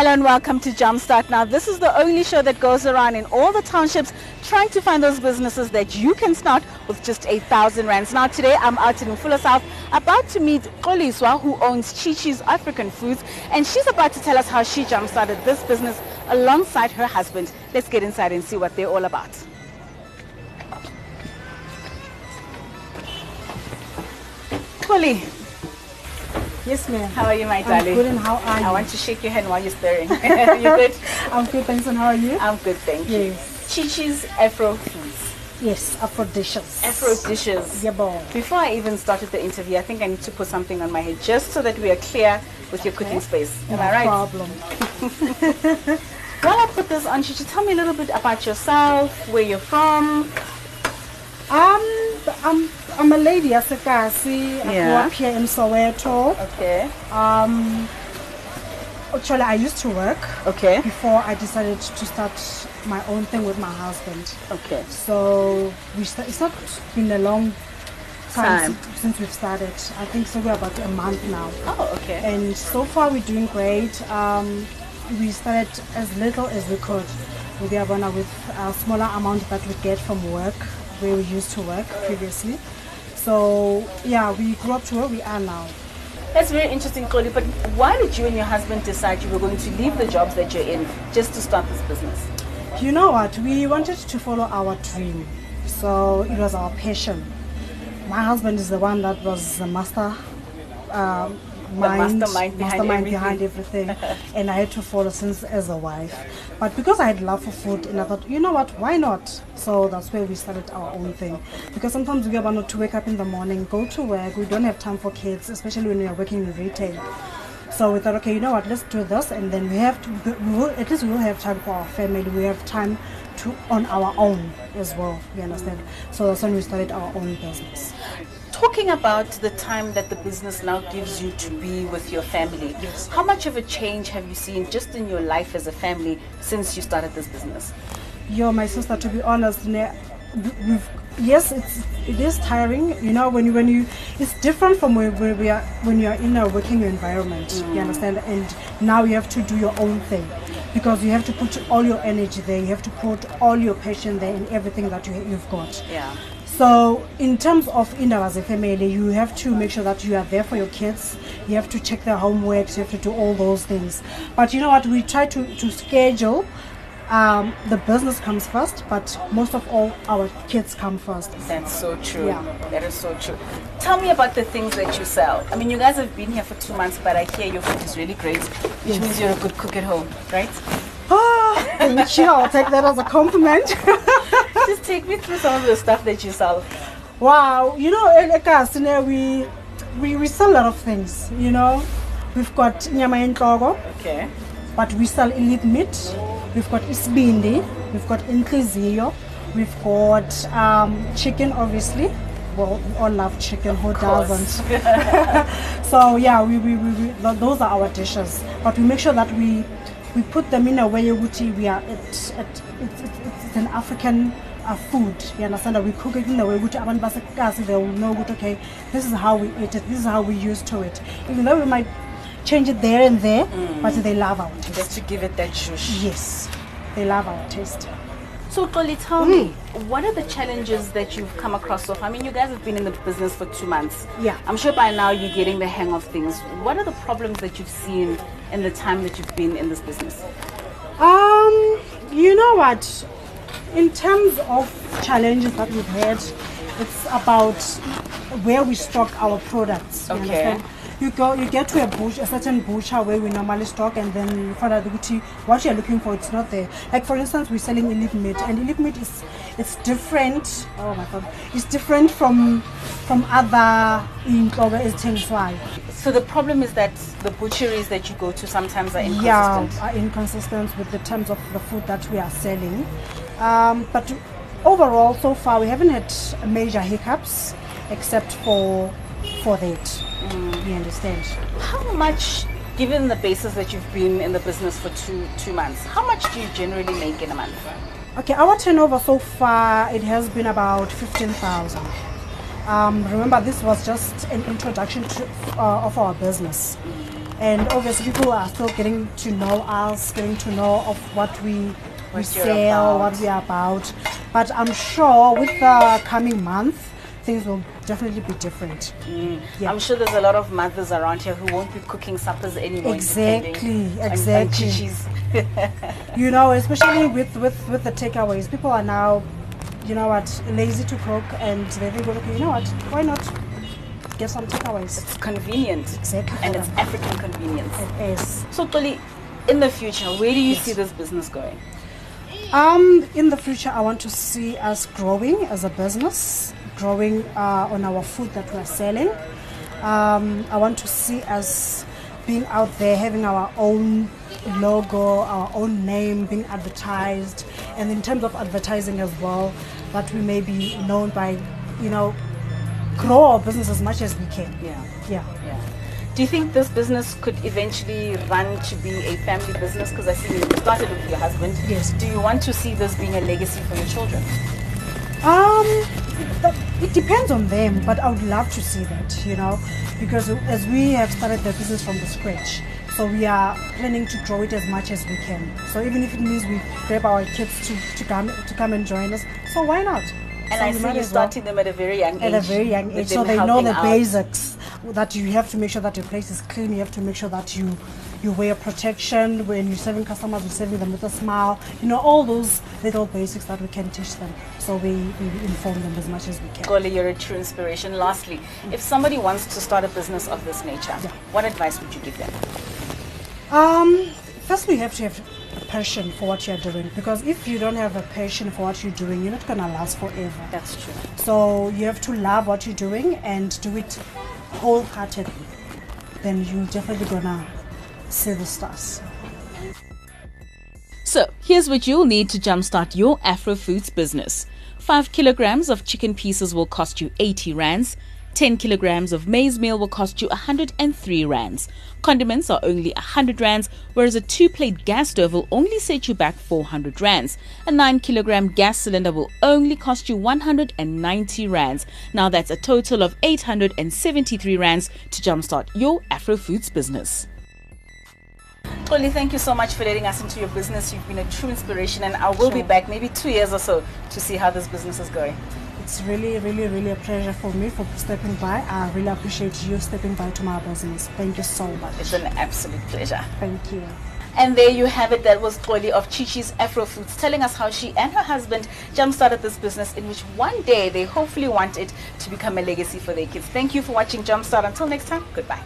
Hello and welcome to Jumpstart. Now, this is the only show that goes around in all the townships trying to find those businesses that you can start with just 8,000 rands. Now, today I'm out in Fuller South about to meet Xoliswa, who owns Chi Chi's African Foods, and she's about to tell us how she jump-started this business alongside her husband. Let's get inside and see what they're all about. Xoli. Yes, ma'am. How are you, my darling? I'm good, and how are you? I want to shake your hand while you're stirring. You good? I'm good, thanks. And how are you? I'm good, thank you. Yes. Chi Chi's Afro Foods. Yes, Afro dishes. Afro dishes. Yeah, boy. Before I even started the interview, I think I need to put something on my head just so that we are clear with your cooking space. Am I right? No problem. While I put this on, Chi Chi, tell me a little bit about yourself, where you're from. I'm a lady, as a Kasi. I grew up here in Soweto. Okay. Actually, I used to work. Okay. Before I decided to start my own thing with my husband. Okay. So it's not been a long time since we've started. I think so. We're about a month now. Oh, okay. And so far we're doing great. We started as little as we could. We were born with a smaller amount that we get from work, where we used to work previously. So yeah, we grew up to where we are now. That's very interesting, Xoli, but why did you and your husband decide you were going to leave the jobs that you're in just to start this business? You know what, we wanted to follow our dream, so it was our passion. My husband is the one that was the mastermind behind everything. And I had to follow since as a wife, but because I had love for food, and I thought, you know what, why not? So that's where we started our own thing, because sometimes we are not to wake up in the morning, go to work, we don't have time for kids, especially when we are working in retail. So we thought, okay, you know what, let's do this, and then we have to, at least we will have time for our family, we have time to on our own as well, you understand? So that's when we started our own business. Talking about the time that the business now gives you to be with your family, yes, how much of a change have you seen just in your life as a family since you started this business? Yo, my sister, to be honest, yes, it is tiring. You know, when you, it's different from when you are in a working environment. You understand? And now you have to do your own thing, because you have to put all your energy there. You have to put all your passion there and everything that you've got. Yeah. So in terms of as a family, you have to make sure that you are there for your kids. You have to check their homeworks. You have to do all those things. But you know what? We try to schedule. The business comes first, but most of all, our kids come first. That's so true. Yeah. That is so true. Tell me about the things that you sell. I mean, you guys have been here for 2 months, but I hear your food is really great, which means you're a good cook at home, right? Oh, sure. I'll take that as a compliment. Just take me through some of the stuff that you sell. Wow, you know, we sell a lot of things, you know. We've got nyama yenhloko, okay, but we sell elite meat. We've got isbindi, we've got inhliziyo, we've got chicken, obviously. Well, we all love chicken, who doesn't? So yeah, those are our dishes, but we make sure that we put them in a way which we are it's an African food, you understand, that we cook it in a way which abantu basikazi, they will know that, okay, this is how we eat it, this is how we used to it, even though we might change it there and there, but they love our taste. Just to give it that shush. Yes, they love our taste. So Xoli, tell me, what are the challenges that you've come across so far? I mean, you guys have been in the business for 2 months. Yeah. I'm sure by now you're getting the hang of things. What are the problems that you've seen in the time that you've been in this business? You know what? In terms of challenges that we've had, it's about where we stock our products. Okay. Understand? You get to a certain butcher where we normally stock, and then you find out what you're looking for, it's not there. Like, for instance, we're selling elite meat, and elite meat is different. Oh my God, it's different from other things. Why? So the problem is that the butcheries that you go to sometimes are inconsistent. Yeah, are inconsistent with the terms of the food that we are selling. But overall, so far, we haven't had major hiccups, except for that. You understand? How much, given the basis that you've been in the business for two months, how much do you generally make in a month? Okay, our turnover so far, it has been about 15,000. Remember, this was just an introduction of our business. And obviously people are still getting to know us, getting to know of what we sell, what we are about. But I'm sure with the coming month, things will definitely be different. Mm. Yeah. I'm sure there's a lot of mothers around here who won't be cooking suppers anymore. Exactly. You know, especially with the takeaways, people are now, you know what, lazy to cook, and they think, okay, you know what, why not get some takeaways? It's convenient. Exactly. And it's African convenience. It is. So, Toli, in the future, where do you see this business going? In the future, I want to see us growing as a business, growing on our food that we're selling. I want to see us being out there, having our own logo, our own name, being advertised. And in terms of advertising as well, that we may be known by, you know, grow our business as much as we can. Yeah. Do you think this business could eventually run to be a family business? Because I see you started with your husband. Yes. Do you want to see this being a legacy for your children? It depends on them, but I would love to see that, you know, because as we have started the business from the scratch, so we are planning to grow it as much as we can. So even if it means we grab our kids to come and join us, so why not? And so I see you starting them at a very young age. At a very young age, so they know the basics, that you have to make sure that your place is clean, you have to make sure that you wear protection, when you're serving customers, you're serving them with a smile. You know, all those little basics that we can teach them. So we inform them as much as we can. Xoli, you're a true inspiration. Lastly, if somebody wants to start a business of this nature, what advice would you give them? First, we have to have a passion for what you're doing, because if you don't have a passion for what you're doing, you're not going to last forever. That's true. So you have to love what you're doing and do it wholeheartedly. Then you're definitely going to see the stars. So here's what you'll need to jumpstart your Afro Foods business. 5 kilograms of chicken pieces will cost you 80 rands. 10 kilograms of maize meal will cost you 103 rands. Condiments are only 100 rands, whereas a 2-plate gas stove will only set you back 400 rands. A 9-kilogram gas cylinder will only cost you 190 rands. Now that's a total of 873 rands to jumpstart your Afro Foods business. Xoli, thank you so much for letting us into your business. You've been a true inspiration, and I will be back maybe 2 years or so to see how this business is going. It's really, really, really a pleasure for me for stepping by. I really appreciate you stepping by to my business. Thank you so much. It's an absolute pleasure. Thank you. And there you have it. That was Xoli of Chi Chi's Afro Foods, telling us how she and her husband jump-started this business, in which one day they hopefully want it to become a legacy for their kids. Thank you for watching Jumpstart. Until next time, goodbye.